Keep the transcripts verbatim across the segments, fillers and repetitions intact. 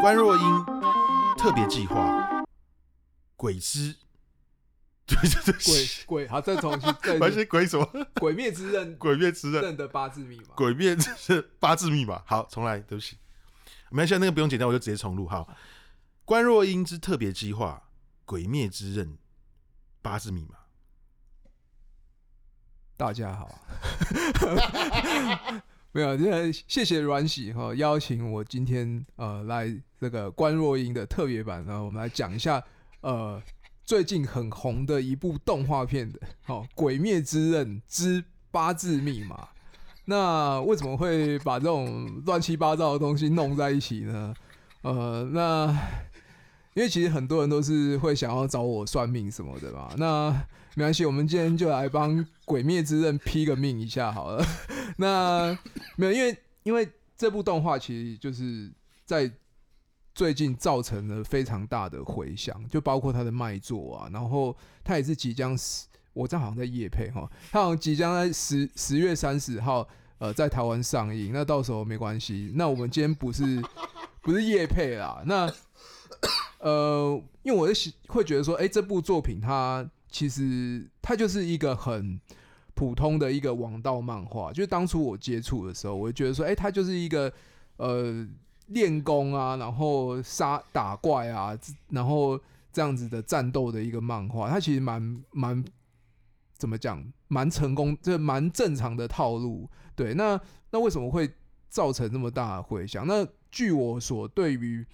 关若英特别计划鬼之对对对，鬼好，再重新，而且鬼什么？鬼灭之刃，鬼灭之刃的八字密码，鬼灭之刃八字密码。好，重来，对不起，没关系，那个不用剪掉，我就直接重录。好，关若英之特别计划，鬼灭之刃八字密码。大家好，没有，谢谢阮喜哈、哦，邀请我今天呃来这个关若英的特别版，然后我们来讲一下呃。最近很红的一部动画片的《鬼灭之刃之八字密码》，那为什么会把这种乱七八糟的东西弄在一起呢？呃，那因为其实很多人都是会想要找我算命什么的嘛。那没关系，我们今天就来帮《鬼灭之刃》批个命一下好了。那没有，因为因为这部动画其实就是在。最近造成了非常大的回响，就包括它的卖座啊，然后它也是即将十，我这好像在业配哈，它好像即将在十十月三十号，呃，在台湾上映。那到时候没关系，那我们今天不是不是业配啦，那呃，因为我会觉得说，哎、欸，这部作品它其实它就是一个很普通的一个王道漫画，就是当初我接触的时候，我觉得说，哎、欸，它就是一个呃。练功啊，然后杀打怪啊，然后这样子的战斗的一个漫画，它其实蛮蛮怎么讲，蛮成功，这蛮正常的套路。对，那那为什么会造成这么大的回响？那据我所对于，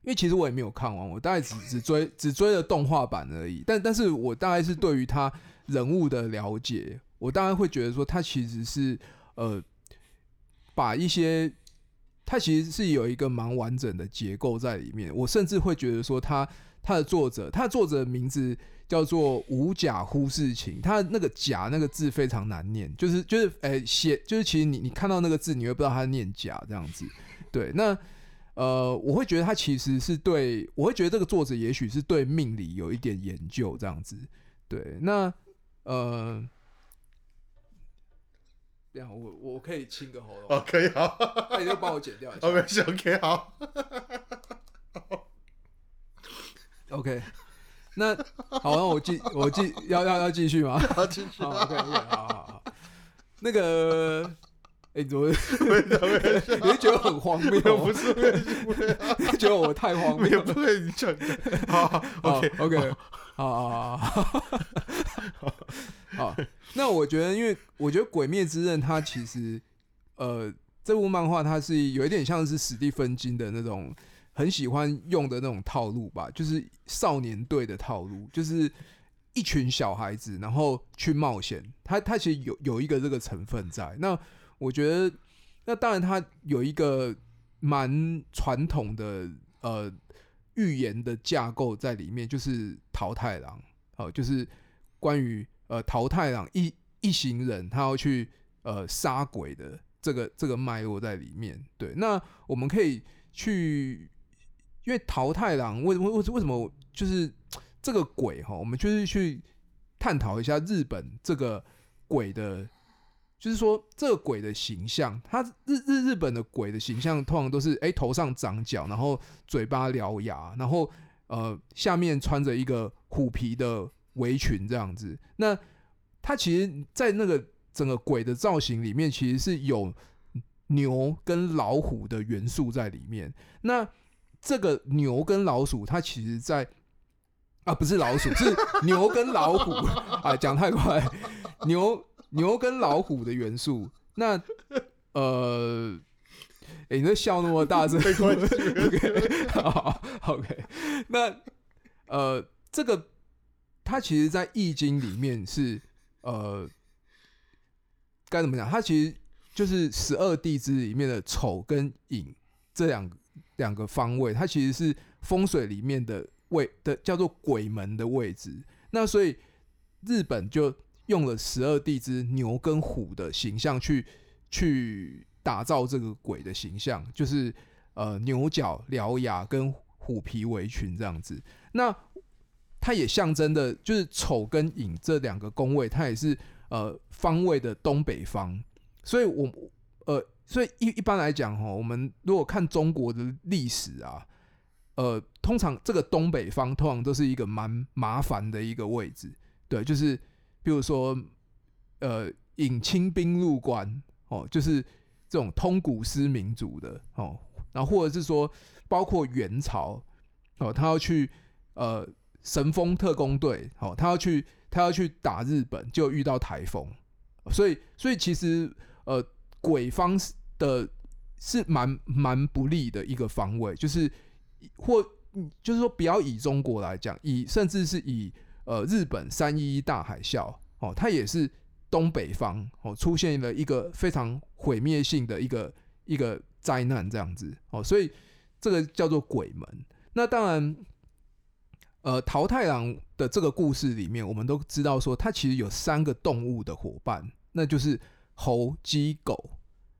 因为其实我也没有看完，我大概只只追只追了动画版而已。但但是我大概是对于他人物的了解，我大概会觉得说，他其实是呃把一些。它其实是有一个蛮完整的结构在里面，我甚至会觉得说它，它的作者，它的作者的名字叫做无假忽视情，它那个假那个字非常难念，就是就是诶写、欸、就是其实你你看到那个字，你会不知道它念假这样子。对，那呃，我会觉得它其实是对，我会觉得这个作者也许是对命理有一点研究这样子。对，那呃。这样我我可以清个喉咙。哦，可以好。那你就帮我剪掉一下。哦，没事 ，OK， 好。OK， 那好，那我继我继要要要继续吗？要继续。OK， 好好好。那个，哎、欸，你怎么？你是觉得很荒谬？不是，不是，你觉得我太荒谬？不会，你讲。好 ，OK，OK， 好好好。好，那我觉得，因为我觉得《鬼灭之刃》它其实，呃，这部漫画它是有一点像是史蒂芬金的那种很喜欢用的那种套路吧，就是少年队的套路，就是一群小孩子然后去冒险，它它其实有有一个这个成分在。那我觉得，那当然它有一个蛮传统的呃预言的架构在里面，就是桃太郎，哦、呃，就是关于。呃，桃太郎 一, 一行人，他要去呃杀鬼的这个这个脉络在里面。对，那我们可以去，因为桃太郎为为为什么就是这个鬼哈，我们就是去探讨一下日本这个鬼的，就是说这个鬼的形象，他日日日本的鬼的形象通常都是哎头上长角，然后嘴巴獠牙，然后呃下面穿着一个虎皮的。围裙这样子，那它其实，在那个整个鬼的造型里面，其实是有牛跟老虎的元素在里面。那这个牛跟老鼠，它其实在啊，不是老鼠，是牛跟老虎啊，讲太快，牛牛跟老虎的元素。那呃。哎、欸，你这笑那么大声没关系，OK， 好 ，OK， 那呃，这个。它其实，在《易经》里面是呃，该怎么讲？它其实就是十二地支里面的丑跟寅这两两个方位，它其实是风水里面的位的叫做鬼门的位置。那所以日本就用了十二地支牛跟虎的形象去去打造这个鬼的形象，就是呃牛角、獠牙跟虎皮围裙这样子。那它也象征的就是丑跟寅这两个宫位，它也是呃方位的东北方，所以我呃所以 一, 一般来讲齁，我们如果看中国的历史啊，呃通常这个东北方通常都是一个蛮麻烦的一个位置，对，就是比如说呃引清兵入关齁，就是这种通古斯民族的齁，然后或者是说包括元朝齁，他要去呃神风特工队齁，他要去他要去打日本，就遇到台风，所以所以其实呃鬼方的是蛮蛮不利的一个方位，就是或就是说不要以中国来讲，以甚至是以呃日本三一一大海啸哦，它也是东北方哦出现了一个非常毁灭性的一个一个灾难这样子哦，所以这个叫做鬼门。那当然，呃桃太郎的这个故事里面，我们都知道说它其实有三个动物的伙伴，那就是猴、鸡、狗。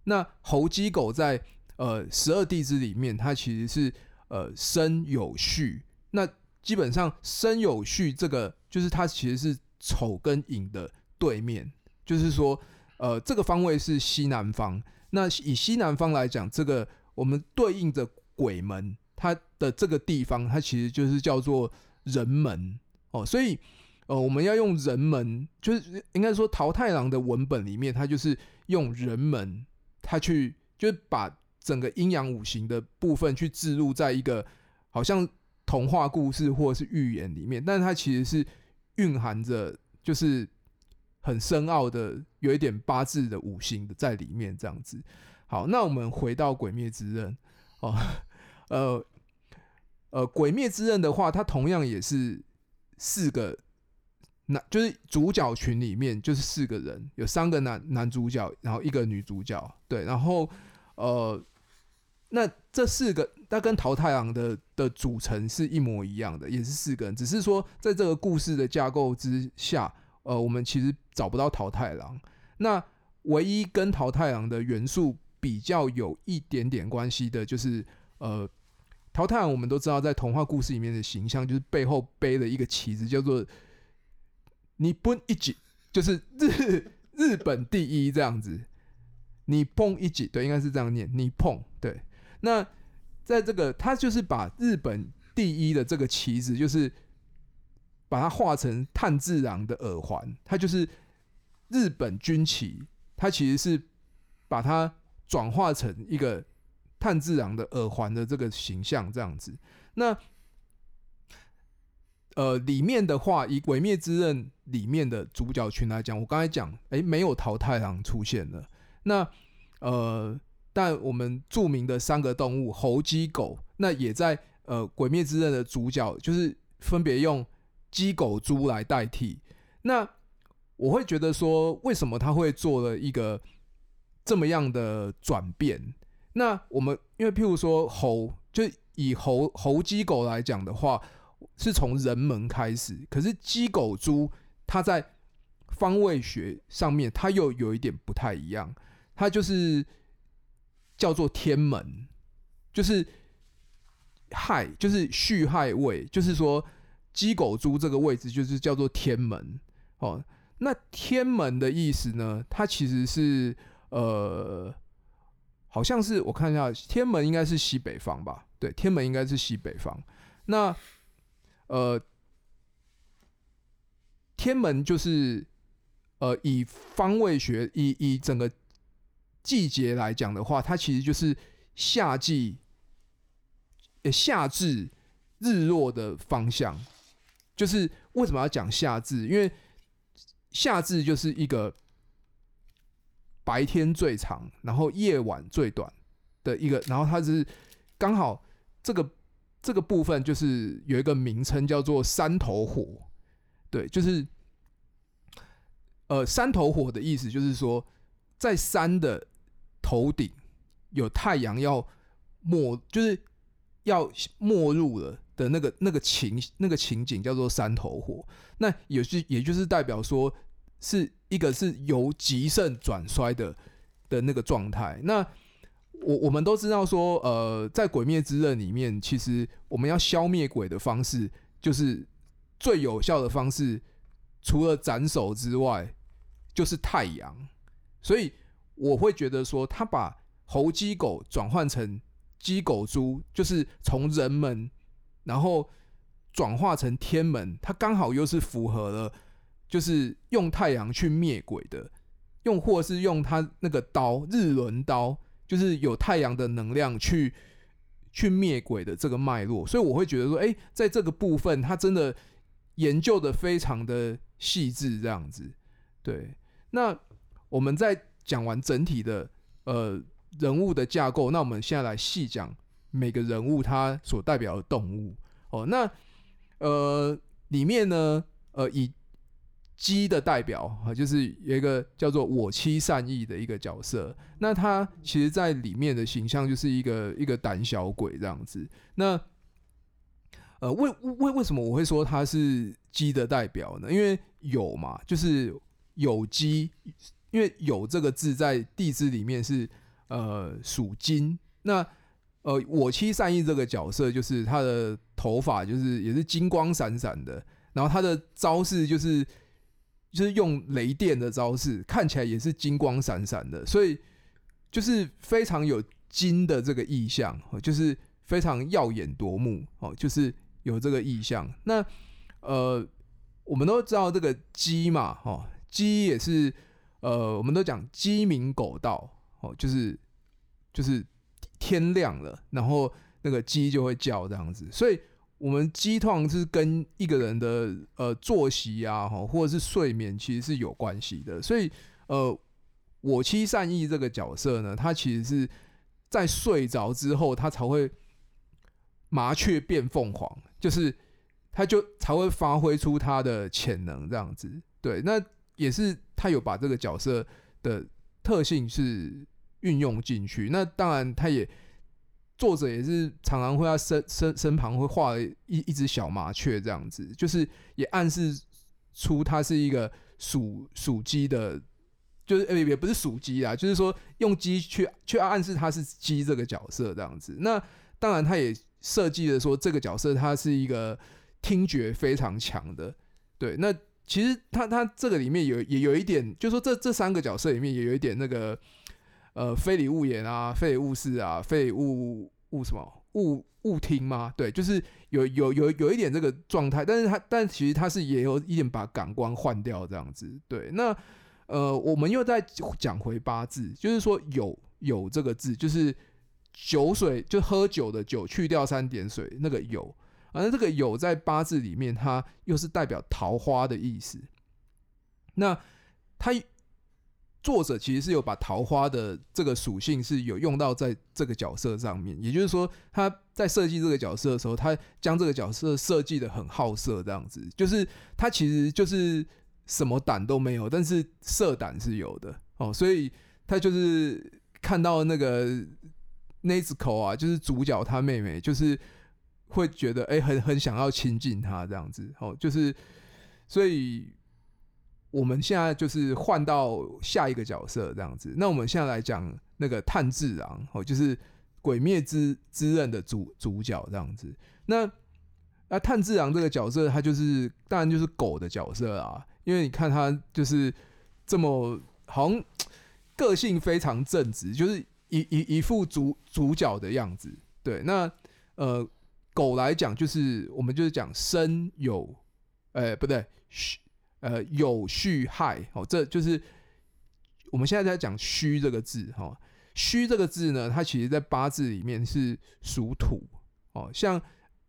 那猴、鸡、狗在呃十二地支里面，它其实是呃申酉戌。那基本上申酉戌这个，就是它其实是丑跟寅的对面，就是说呃这个方位是西南方。那以西南方来讲，这个我们对应着鬼门，它的这个地方，它其实就是叫做人门哦，所以。呃，我们要用人门，就是应该说桃太郎的文本里面，他就是用人门，他去就是把整个阴阳五行的部分去置入在一个好像童话故事或者是寓言里面，但它其实是蕴含着就是很深奥的，有一点八字的五行的在里面这样子。好，那我们回到《鬼灭之刃》哦，呃呃，《鬼灭之刃》的话，它同样也是四个。那就是主角群里面就是四个人，有三个 男, 男主角，然后一个女主角，对，然后呃，那这四个，它跟桃太郎 的, 的组成是一模一样的，也是四个人，只是说在这个故事的架构之下，呃，我们其实找不到桃太郎。那唯一跟桃太郎的元素比较有一点点关系的，就是呃，桃太郎我们都知道在童话故事里面的形象，就是背后背了一个旗子，叫做。你蹦一级就是日日本第一这样子，你蹦一级对，应该是这样念，你碰对。那在这个，他就是把日本第一的这个旗子，就是把它画成炭治郎的耳环，它就是日本军旗，它其实是把它转化成一个炭治郎的耳环的这个形象这样子。那呃，里面的话，以《鬼灭之刃》里面的主角群来讲，我刚才讲，哎，没有桃太郎出现了。那呃，但我们著名的三个动物猴、鸡、狗，那也在呃《鬼灭之刃》的主角，就是分别用鸡、狗、猪来代替。那我会觉得说，为什么他会做了一个这么样的转变？那我们因为譬如说猴，就以猴、猴、鸡、狗来讲的话。是从人门开始，可是鸡狗猪它在方位学上面它又有一点不太一样，它就是叫做天门，就是亥，就是戌亥位，就是说鸡狗猪这个位置就是叫做天门哦。那天门的意思呢，它其实是呃，好像是我看一下，天门应该是西北方吧？对，天门应该是西北方。那呃，天门就是呃，以方位学，以以整个季节来讲的话，它其实就是夏季，夏至日落的方向。就是为什么要讲夏至？因为夏至就是一个白天最长，然后夜晚最短的一个，然后它是刚好这个。这个部分就是有一个名称叫做三头火，对，就是呃三头火的意思就是说，在山的头顶有太阳要没，就是要没入了的那个那个情那个情景叫做三头火。那也是也就是代表说是一个是由极盛转衰的的那个状态。那我我们都知道说，呃，在《鬼灭之刃》里面，其实我们要消灭鬼的方式，就是最有效的方式，除了斩首之外，就是太阳。所以我会觉得说，他把猴鸡狗转换成鸡狗猪，就是从人们，然后转化成天门，它刚好又是符合了，就是用太阳去灭鬼的，用或是用它那个刀日轮刀。就是有太阳的能量去去灭鬼的这个脉络，所以我会觉得说，哎、欸，在这个部分，他真的研究的非常的细致，这样子。对，那我们在讲完整体的呃人物的架构，那我们现在来细讲每个人物他所代表的动物。哦，那呃里面呢，呃以鸡的代表就是有一个叫做我妻善逸的一个角色，那他其实在里面的形象就是一个一个胆小鬼这样子。那呃为为为什么我会说他是鸡的代表呢？因为有嘛，就是有鸡，因为有这个字在地支里面是呃属金。那呃我妻善逸这个角色就是他的头发就是也是金光闪闪的，然后他的招式就是。就是用雷电的招式，看起来也是金光闪闪的，所以就是非常有金的这个意象，就是非常耀眼夺目，就是有这个意象。那呃，我们都知道这个鸡嘛，鸡也是呃，我们都讲鸡鸣狗盗，就是就是天亮了，然后那个鸡就会叫这样子，所以。我们鸡通常是跟一个人的呃作息啊，或者是睡眠其实是有关系的，所以呃，我妻善逸这个角色呢，他其实是在睡着之后，他才会麻雀变凤凰，就是他就才会发挥出他的潜能这样子。对，那也是他有把这个角色的特性是运用进去。那当然，他也。作者也是常常会在 身, 身, 身旁会画 一, 一只小麻雀这样子，就是也暗示出它是一个属属鸡的，就是、欸、也不是属鸡啦，就是说用鸡去去暗示它是鸡这个角色这样子。那当然，他也设计了说这个角色它是一个听觉非常强的，对。那其实他他这个里面有也有一点，就是说这这三个角色里面也有一点那个。呃，非礼勿言啊，非礼勿视啊，非礼勿勿什么勿勿听吗？对，就是有有有有一点这个状态，但是他但其实他是也有一点把感官换掉这样子。对，那呃，我们又再讲回八字，就是说有有这个字，就是酒水，就喝酒的酒，去掉三点水那个有啊，那这个有在八字里面，它又是代表桃花的意思。那它。作者其实是有把桃花的这个属性是有用到在这个角色上面，也就是说他在设计这个角色的时候，他将这个角色设计的很好色这样子，就是他其实就是什么胆都没有，但是色胆是有的哦，所以他就是看到那个 Nezuko 啊，就是主角他妹妹，就是会觉得哎、欸、很很想要亲近他这样子哦，就是所以。我们现在就是换到下一个角色这样子。那我们现在来讲那个炭治郎、哦、就是《鬼灭之刃》的 主, 主角这样子。那啊，炭治郎这个角色，他就是当然就是狗的角色啊，因为你看他就是这么好像个性非常正直，就是一一一副 主, 主角的样子。对，那呃，狗来讲就是我们就是讲生有，呃，不对。呃，有虚害、哦、这就是我们现在在讲虚这个字、哦、虚这个字呢，它其实在八字里面是属土、哦、像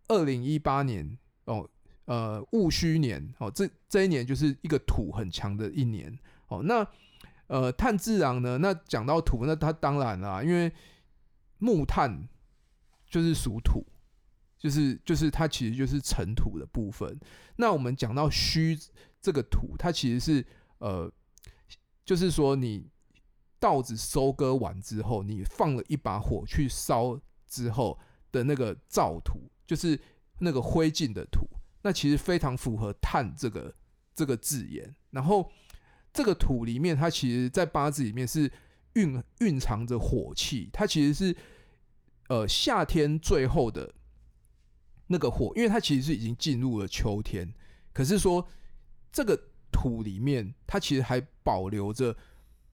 二零一八年、哦呃、戊戌年、哦、这, 这一年就是一个土很强的一年、哦、那呃，炭治郎呢，那讲到土，那它当然啦，因为木炭就是属土，就是就是它其实就是尘土的部分。那我们讲到虚这个土，它其实是呃，就是说你稻子收割完之后，你放了一把火去烧之后的那个燥土，就是那个灰烬的土。那其实非常符合炭这个这个字眼。然后这个土里面，它其实在八字里面是蕴蕴藏着火气，它其实是呃夏天最后的那个火，因为它其实是已经进入了秋天，可是说这个土里面它其实还保留着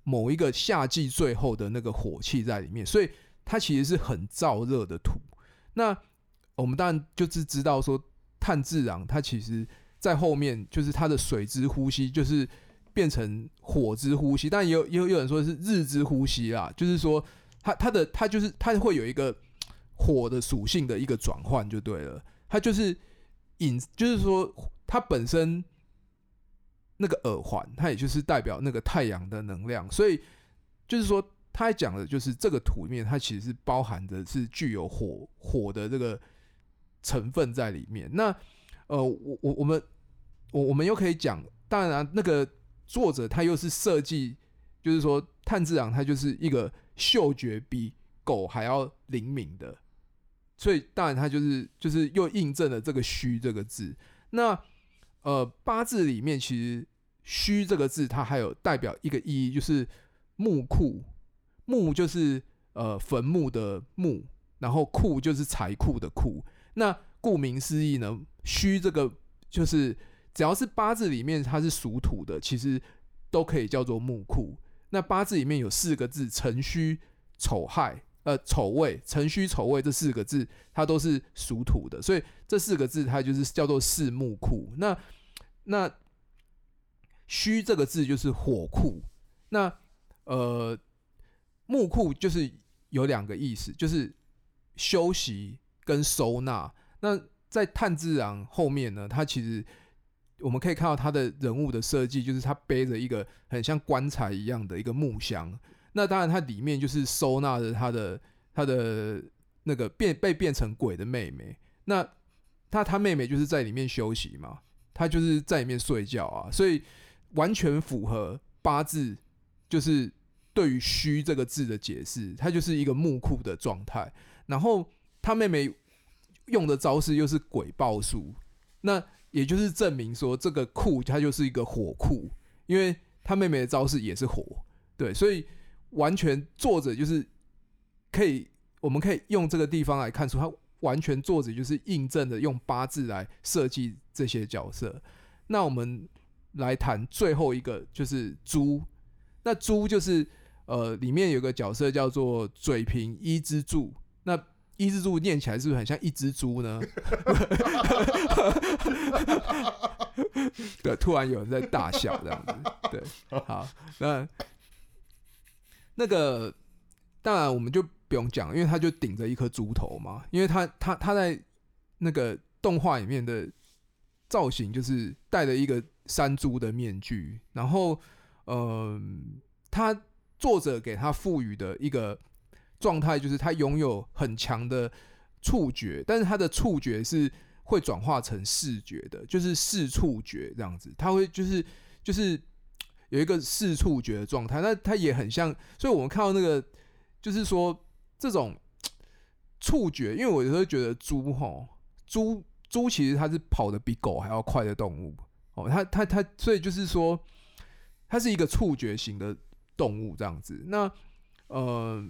某一个夏季最后的那个火气在里面，所以它其实是很燥热的土。那我们当然就是知道说炭治郎它其实在后面就是它的水之呼吸就是变成火之呼吸，但也 有, 也有人说是日之呼吸啦，就是说它它的它就是它会有一个火的属性的一个转换就对了，它就是引就是说它本身那个耳环，它也就是代表那个太阳的能量，所以就是说他还讲的就是这个土里面它其实是包含的是具有火火的这个成分在里面。那呃我我我们我我们又可以讲，当然、啊、那个作者他又是设计，就是说炭治郎他就是一个嗅觉比狗还要灵敏的，所以当然他就是就是又印证了这个虚这个字。那呃八字里面其实虚这个字它还有代表一个意义，就是木库，木就是呃坟墓的墓，然后库就是财库的库。那顾名思义呢，虚这个就是只要是八字里面它是属土的，其实都可以叫做木库。那八字里面有四个字辰戌丑亥，呃丑未，辰戌丑未这四个字它都是属土的，所以这四个字它就是叫做四木库。那那虚这个字就是火库。那呃。木库就是有两个意思，就是休息跟收纳。那在炭治郎后面呢，他其实我们可以看到他的人物的设计，就是他背着一个很像棺材一样的一个木箱。那当然，他里面就是收纳着他的他的那个变被变成鬼的妹妹。那他他妹妹就是在里面休息嘛，他就是在里面睡觉啊，所以完全符合八字，就是对于虚这个字的解释，它就是一个木库的状态。然后他妹妹用的招式又是鬼爆术，那也就是证明说这个库它就是一个火库，因为他妹妹的招式也是火，对，所以完全作者就是可以，我们可以用这个地方来看出，他完全作者就是印证的用八字来设计这些角色。那我们来谈最后一个就是猪，那猪就是。呃，里面有个角色叫做嘴平一之助，那一之助念起来是不是很像一只猪呢？对，突然有人在大笑这样子。对，好，那那个当然我们就不用讲，因为他就顶着一颗猪头嘛，因为他他他在那个动画里面的造型就是戴了一个山猪的面具，然后呃他。作者给他赋予的一个状态就是他拥有很强的触觉，但是他的触觉是会转化成视觉的，就是视触觉这样子，他会就是就是有一个视触觉的状态。那他也很像，所以我们看到那个就是说这种触觉，因为我有时候觉得猪吼猪猪其实它是跑得比狗还要快的动物哦，它它它所以就是说它是一个触觉型的。动物这样子，那呃，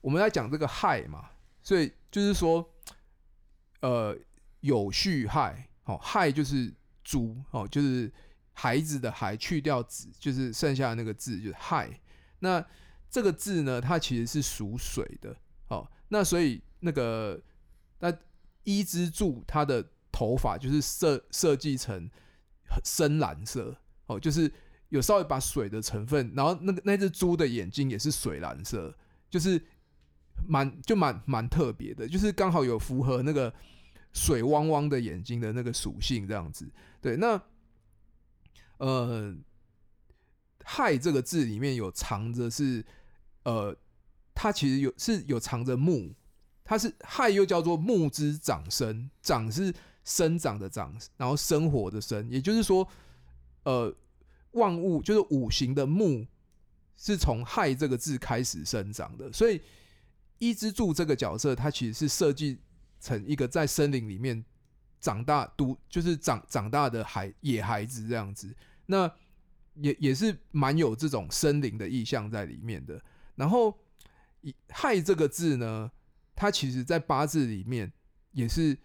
我们在讲这个害嘛，所以就是说，呃，有序害，哦，害就是猪，哦，就是孩子的孩，去掉子，就是剩下的那个字，就是害。那这个字呢，它其实是属水的，哦，那所以那个那一之助它的头发就是设设计成深蓝色，哦，就是。有稍微把水的成分，然后那个那只猪的眼睛也是水蓝色，就是蛮就蛮蛮特别的，就是刚好有符合那个水汪汪的眼睛的那个属性这样子。对，那呃，亥这个字里面有藏着是呃，它其实有是有藏着木，它是亥又叫做木之长生，长是生长的长，然后生活的生，也就是说呃。万物就是五行的木是从亥这个字开始生长的，所以一之助这个角色他其实是设计成一个在森林里面长大独就是 长, 长大的孩野孩子这样子，那 也, 也是蛮有这种森林的意象在里面的。然后亥这个字呢，它其实在八字里面也是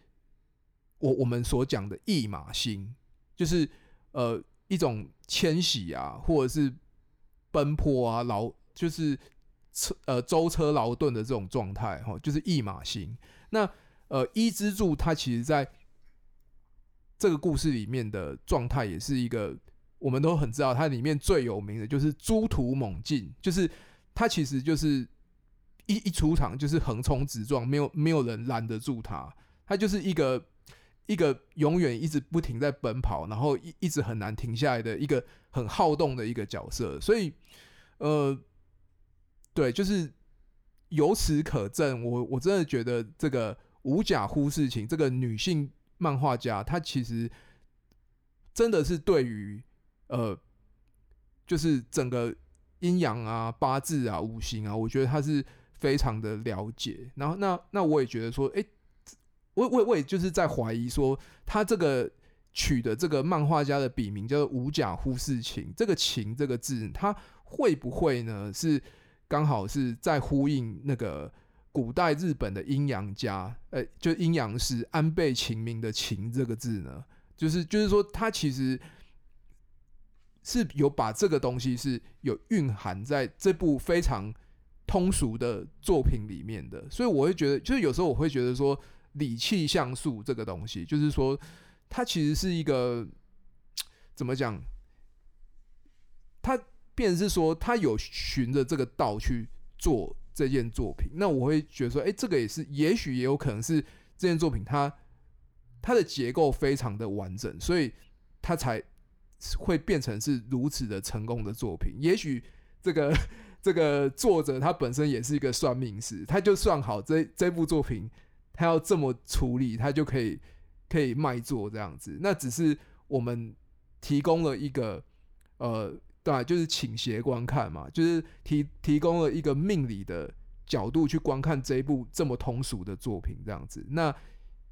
我我们所讲的驿马星，就是呃一种迁徙啊，或者是奔波啊，劳就是车呃舟车劳顿的这种状态哈，就是驿马星。那呃一支柱它其实在这个故事里面的状态也是一个，我们都很知道，它里面最有名的就是诸途猛进，就是它其实就是一一出场就是横冲直撞，没有没有人拦得住它，它就是一个一个永远一直不停在奔跑，然后 一, 一直很难停下来的一个很好动的一个角色，所以呃，对，就是由此可证，我我真的觉得这个无假忽视情这个女性漫画家，她其实真的是对于呃，就是整个阴阳啊、八字啊、五行啊，我觉得她是非常的了解。然后那那我也觉得说，哎。我, 我, 我也就是在怀疑说，他这个取的这个漫画家的笔名叫做无假忽视情，这个情这个字，他会不会呢是刚好是在呼应那个古代日本的阴阳家，呃，就阴阳师安倍晴明的情这个字呢？就是就是说，他其实是有把这个东西是有蕴含在这部非常通俗的作品里面的，所以我会觉得，就是有时候我会觉得说。理气象术这个东西，就是说，它其实是一个怎么讲？它便是说，它有循着这个道去做这件作品。那我会觉得说，哎、欸，这个也是，也许也有可能是这件作品它它的结构非常的完整，所以它才会变成是如此的成功的作品。也许这个这个作者他本身也是一个算命师，他就算好这这部作品。他要这么处理，他就可以可以卖座这样子。那只是我们提供了一个呃，对吧？就是倾斜观看嘛，就是提提供了一个命理的角度去观看这一部这么通俗的作品这样子。那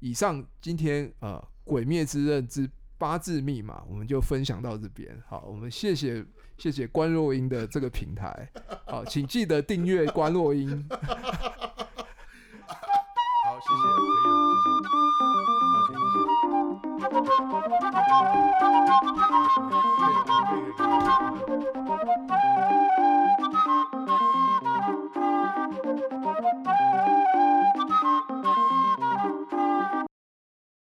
以上今天呃《鬼灭之刃之八字密码》我们就分享到这边。好，我们谢谢谢谢关若英的这个平台。好，请记得订阅关若英。谢谢，可以了，谢谢，好，谢谢，谢谢。可以了，可以了。